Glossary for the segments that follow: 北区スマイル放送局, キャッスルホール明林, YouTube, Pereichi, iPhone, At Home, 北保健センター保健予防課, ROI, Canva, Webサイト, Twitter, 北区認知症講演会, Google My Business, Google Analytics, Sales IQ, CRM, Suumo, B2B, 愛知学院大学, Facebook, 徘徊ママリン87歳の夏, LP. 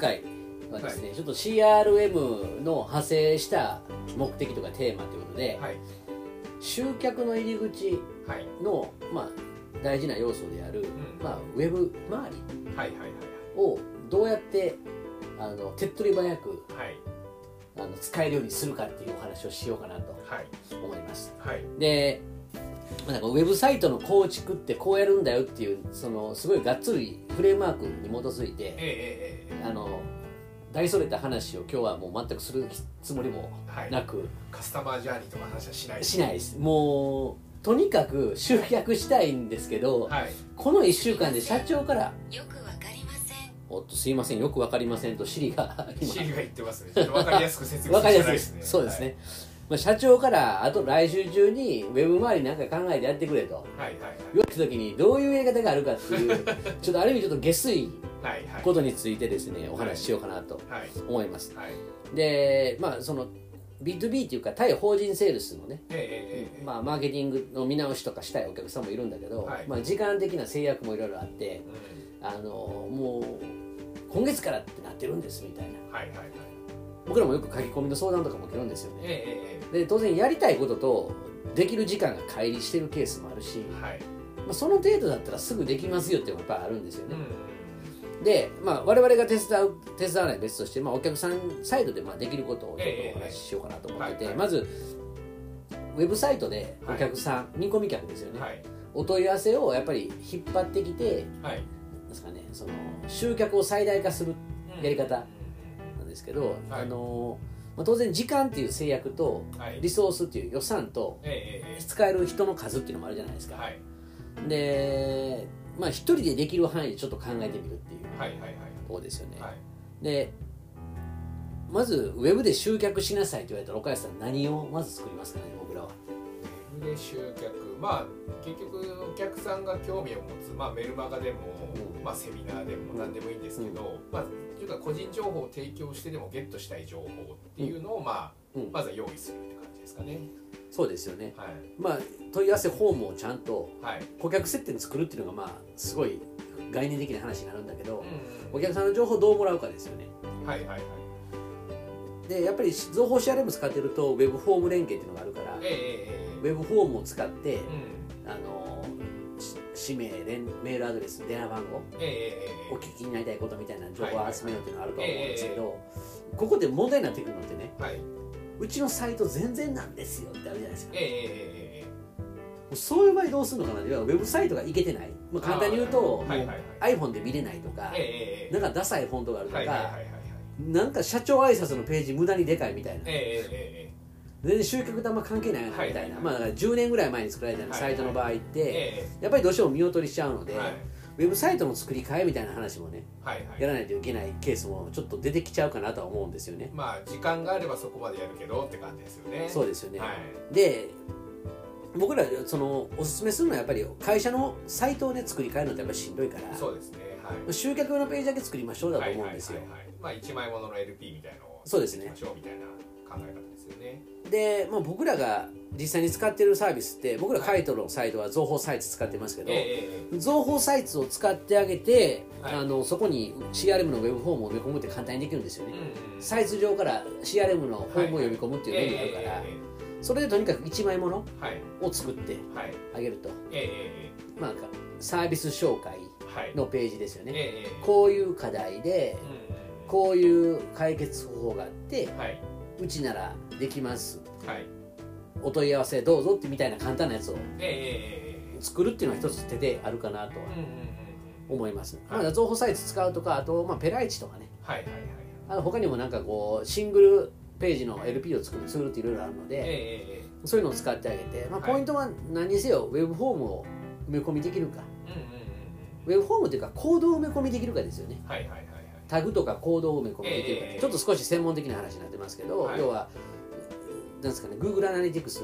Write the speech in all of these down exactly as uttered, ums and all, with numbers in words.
回はですね、はい、ちょっと シーアールエム の派生した目的とかテーマということで、はい、集客の入り口の、はい、まあ、大事な要素である、うん、まあ、ウェブ周りをどうやってあの手っ取り早く、はい、あの使えるようにするかっていうお話をしようかなと思います、はいはい、で、なんかウェブサイトの構築ってこうやるんだよっていうそのすごいがっつりフレームワークに基づいて、えーえー、あの大それた話を今日はもう全くするつもりもなく、はい、カスタマージャーニーとか話はしないしないです。もうとにかく集客したいんですけど、はい、このいっしゅうかんで社長からよくわかりません、おっとすいませんよくわかりませんとシリがシリが言ってますね。ちょっとわかりやすく説明するじゃないですね。そうですね、はい、まあ、社長からあと来週中にウェブ周りなんか考えてやってくれと、はいはいはい、言われた時にどういうやり方があるかっていうちょっとある意味ちょっと下水はいはい、ことについてですねお話ししようかなと思います、はいはいはい、で、まあその ビーツービー というか対法人セールスのね、えーえーまあ、マーケティングの見直しとかしたいお客さんもいるんだけど、はい、まあ、時間的な制約もいろいろあって、うん、あのもう今月からってなってるんですみたいな、はいはいはい、僕らもよく書き込みの相談とかも受けるんですよね、えーえー、で当然やりたいこととできる時間が乖離してるケースもあるし、はい、まあ、その程度だったらすぐできますよっていうのがやっぱあるんですよね、うん、で、まあ、我々が手伝う、手伝わない別として、まあ、お客さんサイドでまあできることをちょっとお話ししようかなと思ってて、えーえー、まずウェブサイトでお客さん、はい、見込み客ですよね、はい、お問い合わせをやっぱり引っ張ってきて、はい、ですかね、その集客を最大化するやり方なんですけど、うん、あのまあ、当然時間っていう制約とリソースっていう予算と使える人の数っていうのもあるじゃないですか、はい、で、まあ、一人でできる範囲でちょっと考えてみるっていうところですよね、はいはいはい、でまずウェブで集客しなさいって言われたら岡安さん何をまず作りますかね。僕らはウェブで集客、まあ結局お客さんが興味を持つ、まあ、メルマガでも、うん、まあ、セミナーでも何でもいいんですけど、うん、まあというか個人情報を提供してでもゲットしたい情報っていうのを、まあ、うん、まずは用意するって感じですかね。そうですよね、はい、まあ、問い合わせフォームをちゃんと顧客接点作るっていうのが、まあ、すごい概念的な話になるんだけど、うん、お客さんの情報をどうもらうかですよね、はいはいはい、でやっぱり情報 シーアールエム 使ってるとウェブフォーム連携っていうのがあるから、えー、ウェブフォームを使って、うん、あの氏名、メールアドレス、電話番号、えー、お聞きになりたいことみたいな情報を集めようっていうのがあると思うんですけど、えー、ここで問題になってくるのってね、はい、うちのサイト全然なんですよってあるじゃないですか、えー、そういう場合どうするのかな。要はウェブサイトがいけてない、まあ、簡単に言うと、はいはいはい、iPhone で見れないとか、えー、なんかダサいフォントがあるとか、はいはいはいはい、なんか社長挨拶のページ無駄にでかいみたいな、えー、全然集客とあんま関係ないみたいな、はいはいはい、まあ、だからじゅうねんぐらい前に作られたサイトの場合って、はいはいはい、やっぱりどうしても見劣りしちゃうので、はい、ウェブサイトの作り替えみたいな話もね、はいはい、やらないといけないケースもちょっと出てきちゃうかなとは思うんですよね。まあ時間があればそこまでやるけどって感じですよね。そうですよね、はい、で僕らそのおすすめするのはやっぱり会社のサイトをね作り替えるのってやっぱりしんどいから、そうですね、はい、集客のページだけ作りましょうだと思うんですよ、はいはいはいはい、まあいちまいものの エルピー みたいなのを作りましょうみたいな考え方ですよね。で、まあ、僕らが実際に使っているサービスって僕らカイトのサイトは情報サイト使ってますけど、えー、情報サイトを使ってあげて、はい、あのそこに シーアールエム のウェブフォームを読み込むって簡単にできるんですよね、うん、サイト上から シーアールエム のフォームを読み込むっていうメニューがあるから、はい、それでとにかくいちまいものを作ってあげると、はいはい、えー、まあ、サービス紹介のページですよね、はい、えー、こういう課題で、うん、こういう解決方法があって、はい、うちならできます、はい、お問い合わせどうぞってみたいな簡単なやつを作るっていうのは一つ手であるかなとは思います、はい、まだ情報サイト使うとか、あと、まあ、ペライチとかね、はいはいはい、あの他にもなんかこうシングルページの エルピー を作るツールっていろいろあるので、そういうのを使ってあげて、まあ、ポイントは何にせよウェブフォームを埋め込みできるか、ウェブフォームというかコードを埋め込みできるかですよね、はいはいはい、タグとかコードを埋め込みできるか、えー、ちょっと少し専門的な話になってますけど、はい、要はなんですかね、 Google アナリティクス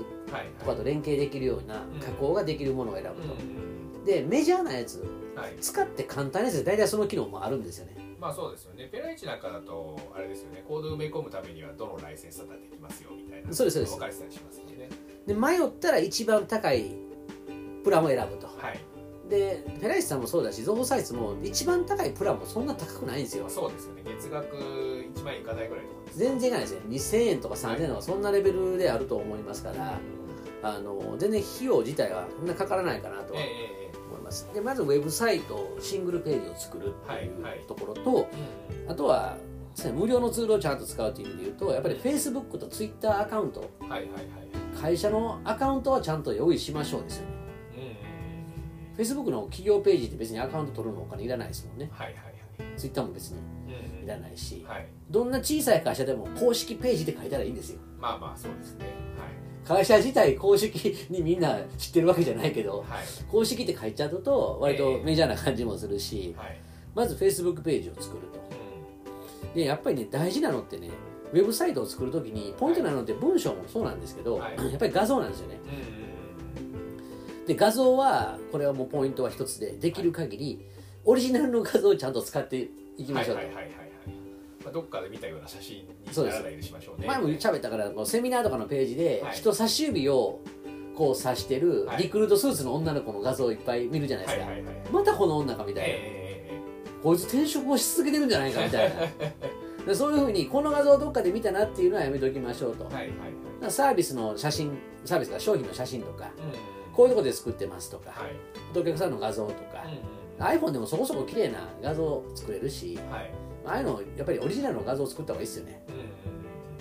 とかと連携できるような加工ができるものを選ぶと、うん、でメジャーなやつ、はい、使って簡単なやつで大体その機能もあるんですよね。まあそうですよね。ペライチなんかだとあれですよね、コードを埋め込むためにはどのライセンスだったらできますよみたいな、そうですそうです、分かりやすくしますよね。で迷ったら一番高いプランを選ぶと、はい、でペライスさんもそうだし、情報サイズも一番高いプランもそんな高くないんですよ。そうですよね、月額いちまんえんいかないぐらいとかです、ね、全然いかないですよ。にせんえんとかさんぜんえんとかそんなレベルであると思いますから、はい、あの全然費用自体はそんなかからないかなとは思います、えーえー、でまずウェブサイトシングルページを作るっていうところと、はいはい、あとは無料のツールをちゃんと使うという意味で言うと、やっぱり Facebook と Twitter アカウント、はいはいはい、会社のアカウントはちゃんと用意しましょうですよね。フェイスブックの企業ページって別にアカウント取るのお金いらないですもんね。はいはいはい。ツイッターも別にいらないし、うんはい、どんな小さい会社でも公式ページで書いたらいいんですよ。まあまあそうですね。はい、会社自体公式にみんな知ってるわけじゃないけど、はい、公式って書いちゃうと割とメジャーな感じもするし、えーはい、まずフェイスブックページを作ると、うん、でやっぱりね大事なのってね。ウェブサイトを作るときにポイントなのって文章もそうなんですけど、はい、やっぱり画像なんですよね、うん、で画像はこれはもうポイントは一つで、できる限りオリジナルの画像をちゃんと使っていきましょうと、はいはいはいはいはい、まあ、どっかで見たような写真にならないようにしましょうね。前も喋ったからセミナーとかのページで人差し指をこう指してるリクルートスーツの女の子の画像をいっぱい見るじゃないですか、はいはいはいはい、またこの女かみたいな、えー、こいつ転職をし続けてるんじゃないかみたいなそういう風にこの画像をどっかで見たなっていうのはやめておきましょうと、はいはいはい、サービスの写真、サービスが商品の写真とか、うん、こういうとこで作ってますとか、はい、お客さんの画像とか、うん、iPhone でもそこそこ綺麗な画像作れるし、はい、ああいうのやっぱりオリジナルの画像を作った方がいいですよね、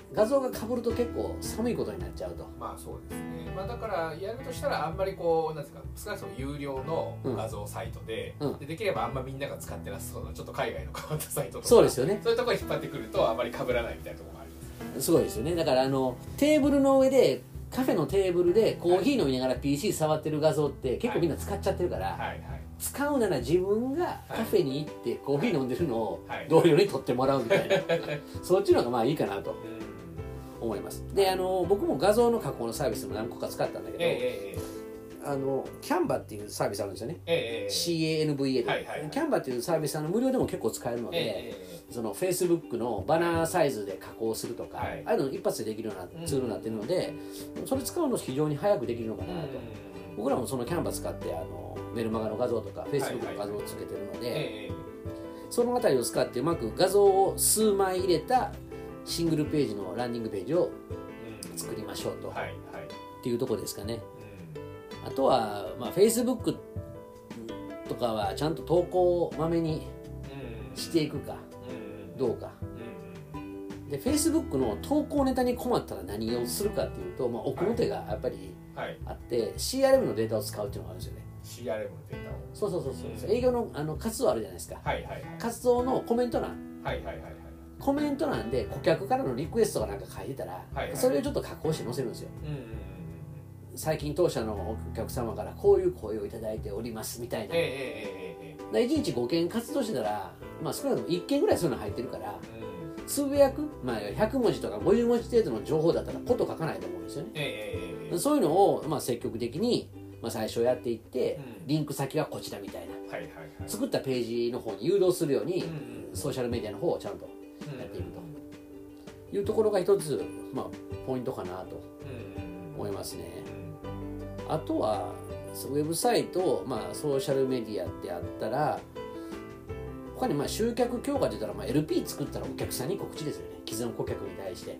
うん、画像が被ると結構寒いことになっちゃうと。まあそうですね、まあ、だからやるとしたらあんまりこうなんですか、少なくとも有料の画像サイト で,、うんうん、でできればあんまみんなが使ってなさそうなちょっと海外の変わったサイトとか、そうですよね、そういうところに引っ張ってくるとあんまり被らないみたいなところもあります。すごいですよね。だからあのテーブルの上でカフェのテーブルでコーヒー飲みながら ピーシー 触ってる画像って結構みんな使っちゃってるから、はいはいはい、使うなら自分がカフェに行ってコーヒー飲んでるのを同僚に撮ってもらうみたいな、はいはい、そっちの方がまあいいかなと、うん思います。であの僕も画像の加工のサービスも何個か使ったんだけど、えー、あの Canva っていうサービスあるんですよね、えー、キャンバ で、はいはいはい、Canva っていうサービスは無料でも結構使えるので、えー、その Facebook のバナーサイズで加工するとか、はい、ああいうの一発でできるようなツールになってるので、うん、それ使うの非常に早くできるのかなと、うん、僕らもその Canva 使ってあのメルマガの画像とか Facebook の画像をつけてるので、はいはいはい、そのあたりを使ってうまく画像を数枚入れたシングルページのランディングページを作りましょうと、うんはいはい、っていうとこですかね、うん、あとは、まあ、Facebook とかはちゃんと投稿をまめにしていくかどうか、うんうん、で Facebook の投稿ネタに困ったら何をするかっていうと、まあ、奥の手がやっぱりあって、はいはい、シーアールエム のデータを使うっていうのがあるんですよね。シーアールエム のデータをそうそうそうそう、うん、営業 の, あの活動あるじゃないですか、はいはいはい、活動のコメント欄、はいはいはい、コメント欄で顧客からのリクエストがなんか書いてたら、はいはい、それをちょっと加工して載せるんですよ、うんうんうん、最近当社のお客様からこういう声をいただいておりますみたいな、えーえーえー、いちにちごけん活動してたら、まあ、少なくともいっけんぐらいそういうの入ってるから、うん、つぶやく、まあ、ひゃくもじとかごじゅうもじ程度の情報だったらこと書かないと思うんですよね、えーえー、そういうのを、まあ、積極的に、まあ、最初やっていって、うん、リンク先はこちらみたいな、はいはいはい、作ったページの方に誘導するように、うん、ソーシャルメディアの方をちゃんとやっていくというところが一つ、まあ、ポイントかなと思いますね。あとはウェブサイト、まあ、ソーシャルメディアってあったら他にまあ集客強化って言ったら、まあ、エルピー 作ったらお客さんに告知ですよね。既存顧客に対して、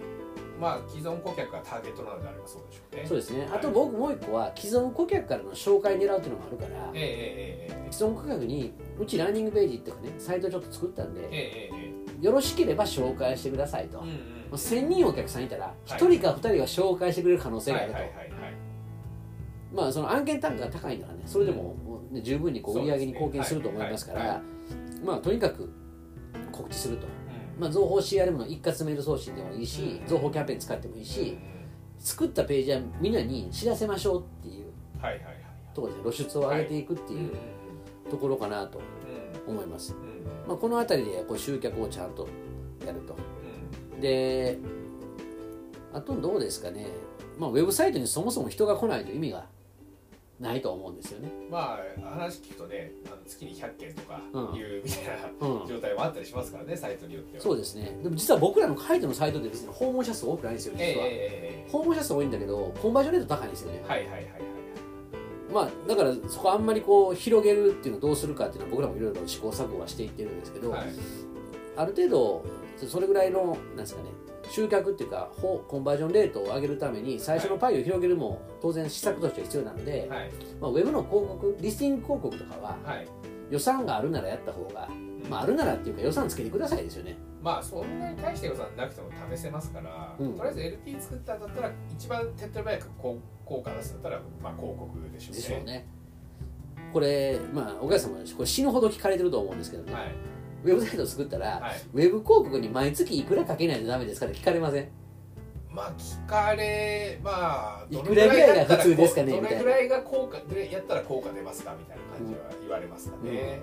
まあ、既存顧客がターゲットなのであればそうでしょうね。そうですね、はい、あと僕もう一個は既存顧客からの紹介狙うっていうのもあるから、えーえーえー、既存顧客にうちランディングページとかねサイトちょっと作ったんで、えーえーよろしければ紹介してくださいと、うんうん、せんにんお客さんいたらひとりかふたりは紹介してくれる可能性があると、はいはいはいはい、まあその案件単価が高いならねそれでも、ね、十分にこう売り上げに貢献すると思いますから、はいはいはい、まあとにかく告知すると、うんまあ、情報 シーアールエム の一括メール送信でもいいし、うん、情報キャンペーン使ってもいいし、うん、作ったページはみんなに知らせましょうっていうところで露出を上げていくっていうところかなと思います、うんまあ、この辺りでこう集客をちゃんとやると、うん、であとどうですかね、まあ、ウェブサイトにそもそも人が来ないと意味がないと思うんですよね。まあ話聞くとねあの月にひゃっけんとかいうみたいな、うん、状態もあったりしますからねサイトによっては。そうですね。でも実は僕らの書いてのサイトって別に訪問者数多くないんですよ実は、えー、訪問者数多いんだけどコンバージョンレート高いんですよね。はいはいはいはい、まあだからそこあんまりこう広げるっていうのをどうするかっていうのは僕らもいろいろ試行錯誤はしていってるんですけど、はい、ある程度それぐらいのなんですかね集客っていうかコンバージョンレートを上げるために最初のパイを広げるも当然施策としては必要なので、はい、まあ、ウェブの広告リスティング広告とかは予算があるならやった方が、まあ、あるならっていうか予算つけてくださいですよね。まあそんなに大して予算なくても試せますから、うん、とりあえず エルピー 作ったんだったら一番手っ取り早く効果出すんだったら、まあ、広告でしょうね。でしょうね。これまあお母様これ死ぬほど聞かれてると思うんですけどね、はい、ウェブサイトを作ったら、はい、ウェブ広告に毎月いくらかけないとダメですから聞かれません？まあ聞かれまあどれぐらいが普通ですかねみたいな、どれぐらいが効果やったら効果出ますかみたいな感じは言われますかね、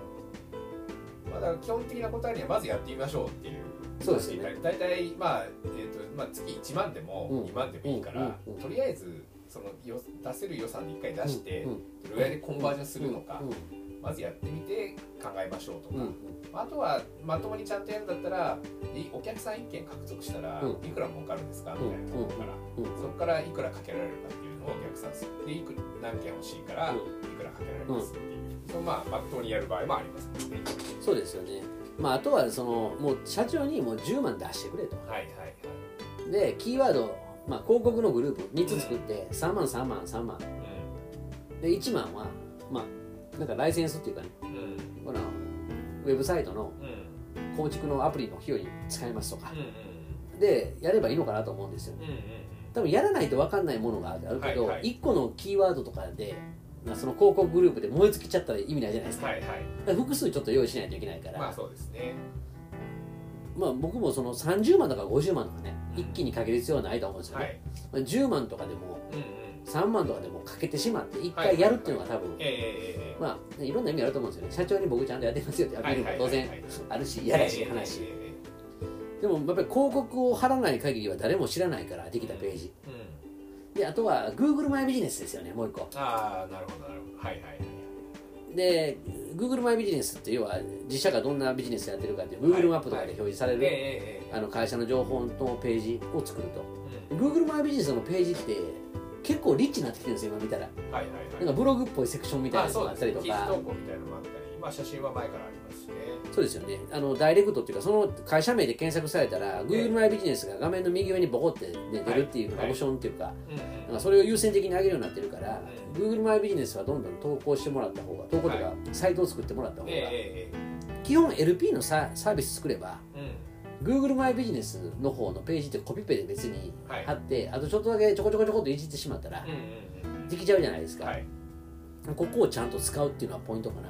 うん、まあ、だから基本的な答えにはまずやってみましょうっていう。そうですね。大体、まあえーとまあ、月いちまんでもにまんでもいいから、うんうんうん、とりあえずその出せる予算でいっかい出して、うんうん、どれぐらいでコンバージョンするのか、うんうんうん、まずやってみて考えましょうとか、うんうん、あとはまともにちゃんとやるんだったらお客さんいっけん獲得したらいくら儲かるんですかみたいなところから、うんうんうん、そこからいくらかけられるかっていうのをお客さんするでいく何件欲しいからいくらかけられますっていう、うん、そのまあまっとうにやる場合もありますね。そうですよね。まああとはそのもう社長にもうじゅうまん出してくれと、はいはいはい、でキーワード、まあ、広告のグループみっつ作ってさんまんさんまんさんまん、うん、でいちまんはまあなんかライセンスっていうかね、うん、このウェブサイトの構築のアプリの費用に使えますとか、うんうん、でやればいいのかなと思うんですよ、ね、うんうん、多分やらないと分かんないものがあるけど、はいはい、いっこのキーワードとかでその広告グループで燃え尽きちゃったら意味ないじゃないですか、はいはい、だから複数ちょっと用意しないといけないから、まあそうですね、まあ、僕もそのさんじゅうまんとかごじゅうまんとかね、うん、一気にかける必要はないと思うんですよね、はい、じゅうまんとかでも、うんうん、さんまんとかでもかけてしまっていっかいやるっていうのが多分、まあいろんな意味あると思うんですよね。社長に僕ちゃんとやってますよってアピールも当然あるし嫌だし話、でもやっぱり広告を貼らない限りは誰も知らないからできたページ、うんうん、であとは Google マイビジネスですよね、もういっこ。ああなるほどなるほど、はいはいはい。で Google マイビジネスって要は自社がどんなビジネスやってるかって Google マップとかで表示される、はいはいえー、あの会社の情報のページを作ると、うん、Google マイビジネスのページって結構リッチになってきてるんですよ今見たら、はいはいはい、なんかブログっぽいセクションみたいなやつがあったりとか、記事投稿みたいなのもあったり、まあ、写真は前からありますしね。そうですよね。あのダイレクトっていうかその会社名で検索されたら、ね、Google マイビジネスが画面の右上にボコって、ね、出るっていうオプションっていうか、はいはい、なんかそれを優先的に上げるようになってるから、うん、Google マイビジネスはどんどん投稿してもらった方が、投稿とかサイトを作ってもらった方が、はい、基本 エルピー の サ, サービス作れば、うんGoogle マイビジネスの方のページってコピペで別に貼って、はい、あとちょっとだけちょこちょこちょこっといじってしまったらできちゃうじゃないですか、はい、ここをちゃんと使うっていうのはポイントかな、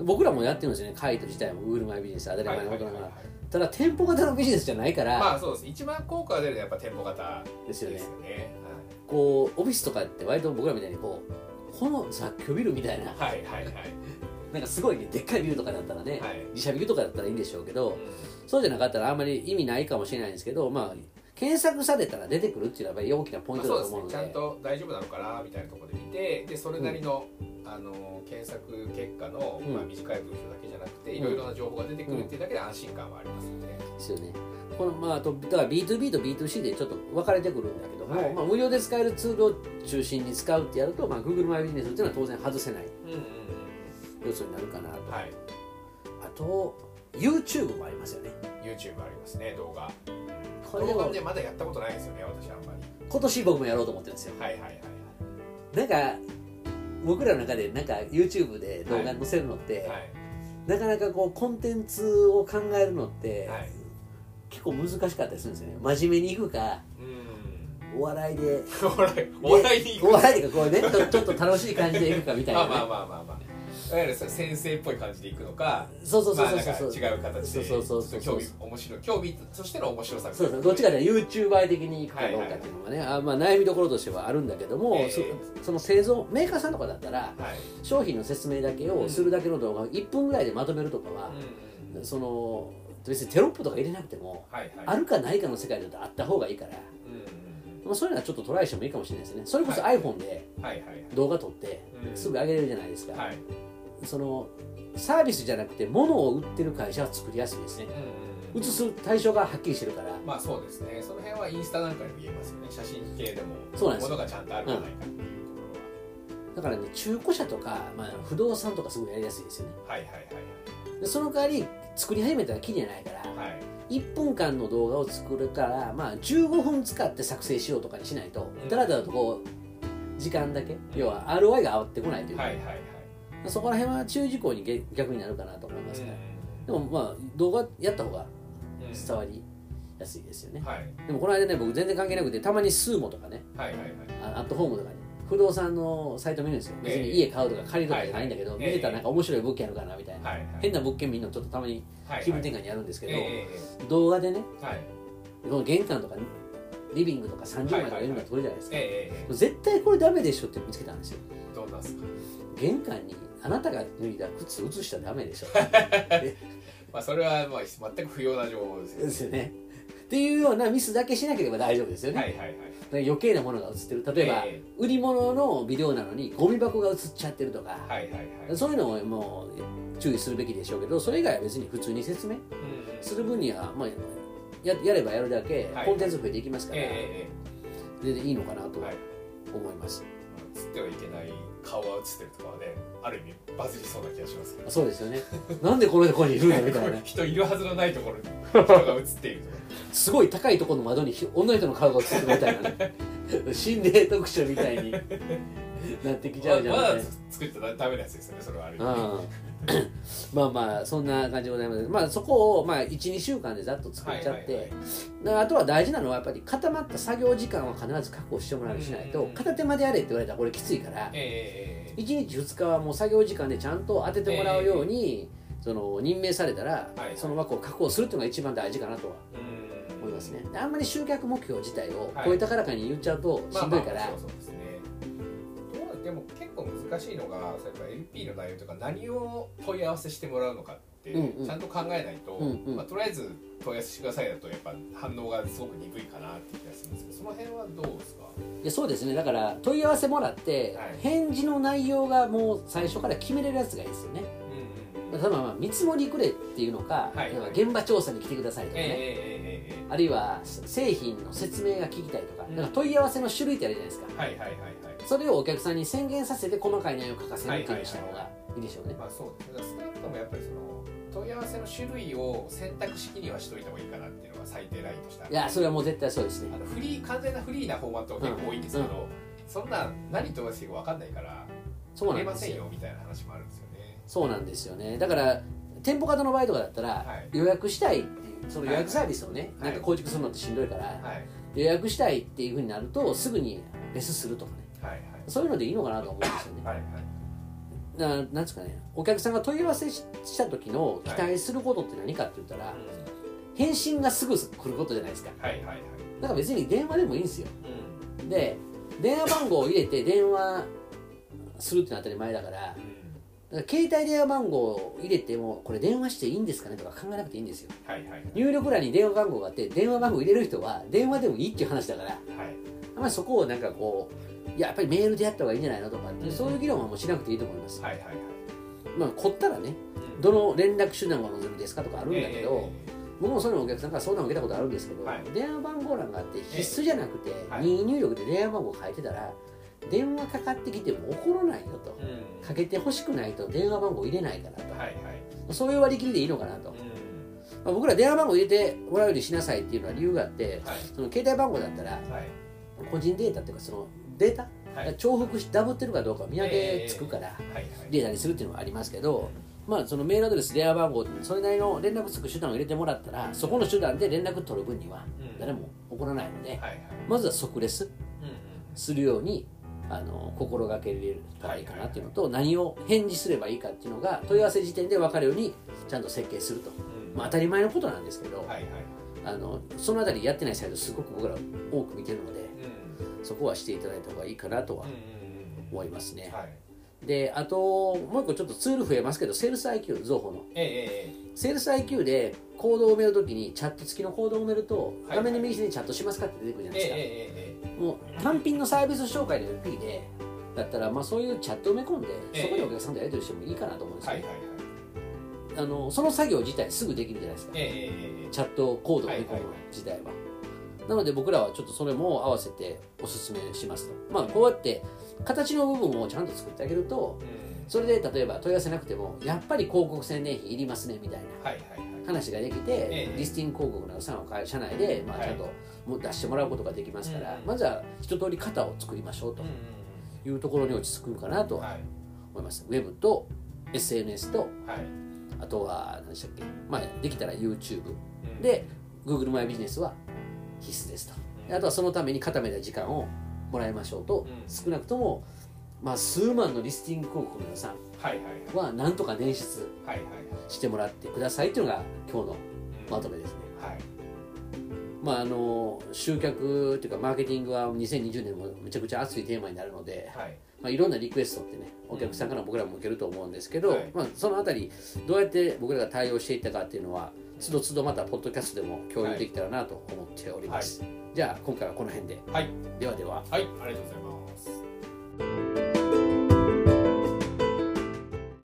うん、僕らもやってるんですよね。カイト自体も Google マイビジネス当たり前のことながら、はいはいはいはい、ただ店舗型のビジネスじゃないから、まあそうです。一番効果が出るのはやっぱ店舗型ですよね、ですよね、はい、こうオフィスとかって割と僕らみたいにこうこの雑居ビルみたいな、はいはいはいなんかすごい、ね、でっかいビルとかだったらね、はい、自社ビルとかだったらいいんでしょうけど、うん、そうじゃなかったらあんまり意味ないかもしれないんですけど、まあ検索されたら出てくるっていうのはやっぱり大きなポイントだと思うので、まあそうですね、ちゃんと大丈夫なのかなみたいなところで見て、でそれなりの、うん、あの検索結果の、まあ、短い文章だけじゃなくて、うん、いろいろな情報が出てくるっていうだけで安心感はありますよね。ですよね。このまあとだから ビーツービー と ビーツーシー でちょっと分かれてくるんだけども、はい、まあ、無料で使えるツールを中心に使うってやると、まあ Google マイビジネスっていうのは当然外せない。うんうん、要素になるかなと、はい、あと YouTube もありますよね。 YouTube ありますね。動画これ動画でまだやったことないですよね私あんまり。今年僕もやろうと思ってるんですよ。はいはいはい。なんか僕らの中でなんか YouTube で動画載せるのって、はいはい、なかなかこうコンテンツを考えるのって、はい、結構難しかったりするんですよね。真面目にいくか、お笑いでお笑い、お笑いにいくか、お笑いでこうねちょっと楽しい感じでいくかみたいな、ね、まあまあまあまあまあ、先生っぽい感じでいくのか、そうそうそうそうそうそう、まあ、違う形で、そうそうそうそう、興味面白い、興味としての面白さ、そうそう、どっちかで YouTuber 的にいくかどうかっていうのがね、はいはいはい、あまあ、悩みどころとしてはあるんだけども、えー、そ, その製造メーカーさんとかだったら、はい、商品の説明だけをするだけの動画をいっぷんぐらいでまとめるとかは、うん、その別にテロップとか入れなくても、はいはい、あるかないかの世界だとあった方がいいから、うん、まあ、そういうのはちょっとトライしてもいいかもしれないですね。それこそ iPhone で動画撮ってすぐ上げれるじゃないですか、はいはいはい、うん、そのサービスじゃなくて物を売ってる会社は作りやすいですね。映す対象がはっきりしてるから、まあそうですね。その辺はインスタなんかにも言えますよね。写真系でも物がちゃんとあるかないかっていうところは、うん、だからね、中古車とか、まあ、不動産とかすごいやりやすいですよね。はいはいはいはい。その代わり作り始めたらキリがないから、はい、いっぷんかんの動画を作るから、まあ、じゅうごふん使って作成しようとかにしないと、だらだらとこう時間だけ、要は アールオーアイ が合ってこないというか、はいはいはい、そこら辺は注意事項に逆になるかなと思いますね。でもまあ動画やった方が伝わりやすいですよね、はい、でもこの間ね、僕全然関係なくて、たまにスーモとかね、はいはいはい、アットホームとかね、不動産のサイト見るんですよ。別に家買うとか借りるとかじゃないんだけど、見てたらなんか面白い物件あるかなみたいな、はいはい、変な物件見るのちょっとたまに気分転換にやるんですけど、はいはい、動画でね、はい、この玄関とかリビングとかさんじゅうまいとかよんまい撮るじゃないですか、はいはいはい、絶対これダメでしょって見つけたんですよ。どうなんですか？玄関にあなたが脱いだ靴移しちゃダメでしょまあそれはまあ全く不要な情報ですよね。ですよね。っていうようなミスだけしなければ大丈夫ですよね、はいはいはい、余計なものが映ってる、例えば、えー、売り物のビデオなのにゴミ箱が映っちゃってるとか、はいはいはい、そういうのをもう注意するべきでしょうけど、それ以外は別に普通に説明する分には、まあ、や, やればやるだけコンテンツ増えていきますから、はいえー、全然いいのかなと思います、はい。映ってはいけない顔が映ってるとかはね、ある意味バズりそうな気がしますけど。そうですよね。なんでこのところにいるんだみたいな。人いるはずのないところに人が映っているとか。すごい高いところの窓に女の人の顔が映ってるみたいな、ね、心霊特集みたいになってきちゃうじゃないですか。まだ作ったらダメなやつですよね。それはある意味。まあまあそんな感じでございます。まあそこをまあいちにしゅうかんでざっと作っちゃって、はいはいはい、だからあとは大事なのはやっぱり固まった作業時間は必ず確保してもらうしないと、片手間でやれって言われたらこれきついから、えー、いちにちふつかはもう作業時間でちゃんと当ててもらうように、えー、その任命されたら、はいはい、その枠を確保するっていうのが一番大事かなとは思いますね。あんまり集客目標自体を声高らかに言っちゃうとしんどいから、はいまあまあ、そうそうですね。でも結構難しいのが、エルピー の内容とか何を問い合わせしてもらうのかってちゃんと考えないと、うんうんまあ、とりあえず問い合わせしてくださいだとやっぱ反応がすごく鈍いかなって気がするんですけど、その辺はどうですか？いやそうですね。だから問い合わせもらって返事の内容がもう最初から決めれるやつがいいですよね、うんうん、例えばまあ見積もりくれっていうのか、はいはい、現場調査に来てくださいとかね、えー、あるいは製品の説明が聞きたいとか、うん、だから問い合わせの種類ってあるじゃないですか、はいはいはいはい、それをお客さんに宣言させて細かい内容を書かせるっていうした方がいいでしょうね。まあそうです。少なくともやっぱりその問い合わせの種類を選択式にはしといた方がいいかなっていうのが最低ラインとしてある。いやそれはもう絶対そうですね。あのフリー完全なフリーなフォーマットが結構多いんですけど、うんうん、そんな何問い合わせか分かんないからそうなんですよ。言えませんよみたいな話もあるんですよね。そうなんですよね。だから店舗型の場合とかだったら、はい、予約したいっていうその予約サービスをね、はい、なんか構築するのってしんどいから、はい、予約したいっていう風になるとすぐにレスするとかね、はいはい、そういうのでいいのかなと思うんですよね。はい、はい、な, なんですかね、お客さんが問い合わせした時の期待することって何かって言ったら、はい、返信がすぐ来ることじゃないですか。はいはいはい。だから別に電話でもいいんですよ、うん、で電話番号を入れて電話するってのは当たり前だから、うん、だから携帯電話番号を入れてもこれ電話していいんですかねとか考えなくていいんですよ、はいはいはい、入力欄に電話番号があって電話番号入れる人は電話でもいいっていう話だから、はい、あんまりそこをなんかこういや、 やっぱりメールでやった方がいいんじゃないのとかって、うん、そういう議論はもうしなくていいと思います。はいはいはい。まあ凝ったらね、うん、どの連絡手段が望みですかとかあるんだけど、えー、僕もそういうのお客さんから相談を受けたことあるんですけど、はい、電話番号欄があって必須じゃなくて、えー、任意入力で電話番号書いてたら、はい、電話かかってきても怒らないよと、うん、かけてほしくないと電話番号入れないからと、はいはい、そういう割り切りでいいのかなと。うんまあ、僕ら電話番号入れてもらうようにしなさいっていうのは理由があって、はい、その携帯番号だったら、はい、個人データっていうかそのデータ、はい、重複しダブってるかどうか見分けつくから、えーはいはい、データにするっていうのはありますけど、まあ、そのメールアドレス電話番号それなりの連絡つく手段を入れてもらったらそこの手段で連絡取る分には誰も怒らないので、うんはいはい、まずは即レスするようにあの心がけられるといいかなっていうのと、はいはいはい、何を返事すればいいかっていうのが問い合わせ時点で分かるようにちゃんと設計すると、うんまあ、当たり前のことなんですけど、はいはい、あのそのあたりやってないサイトすごく僕ら多く見てるのでそこはしていただいた方がいいかなとは思いますね、うんうんうんはい、であともう一個ちょっとツール増えますけどセールス アイキュー 増法の、ええ、セールス アイキュー でコードを埋めるときにチャット付きのコードを埋めると、はい、画面の右下にチャットしますかって出てくるじゃないですか、ええ、もう単品のサービス紹介の エルピー でだったら、まあ、そういうチャット埋め込んで、ええ、そこにお客さんとやり取りしてもいいかなと思うんですけど、はいはいはい、あのその作業自体すぐできるじゃないですか、ええ、チャットコードを埋め込む自体は、はいはいなので僕らはちょっとそれも合わせてお勧めしますと。まあこうやって形の部分をちゃんと作ってあげると、それで例えば問い合わせなくてもやっぱり広告宣伝費いりますねみたいな話ができて、リスティング広告の予算を社内でまあちゃんと出してもらうことができますから、まずは一通り型を作りましょうというところに落ち着くかなと思います。ウェブと エスエヌエス と、あとは何でしたっけ、まあできたら YouTube で Google マイビジネスは必須ですと。あとはそのために固めた時間をもらいましょうと。少なくともまあ数万のリスティング広告の皆さんはなんとか捻出してもらってくださいというのが今日のまとめですね。まああの集客というかマーケティングはにせんにじゅうねんもめちゃくちゃ熱いテーマになるので、まあいろんなリクエストってね、お客さんから僕らも受けると思うんですけど、まあそのあたりどうやって僕らが対応していったかっていうのはつどつどまたポッドキャストでも共有できたらなと思っております。はいはい、じゃあ今回はこの辺で、はい、ではでは、はい、ありがとうございます。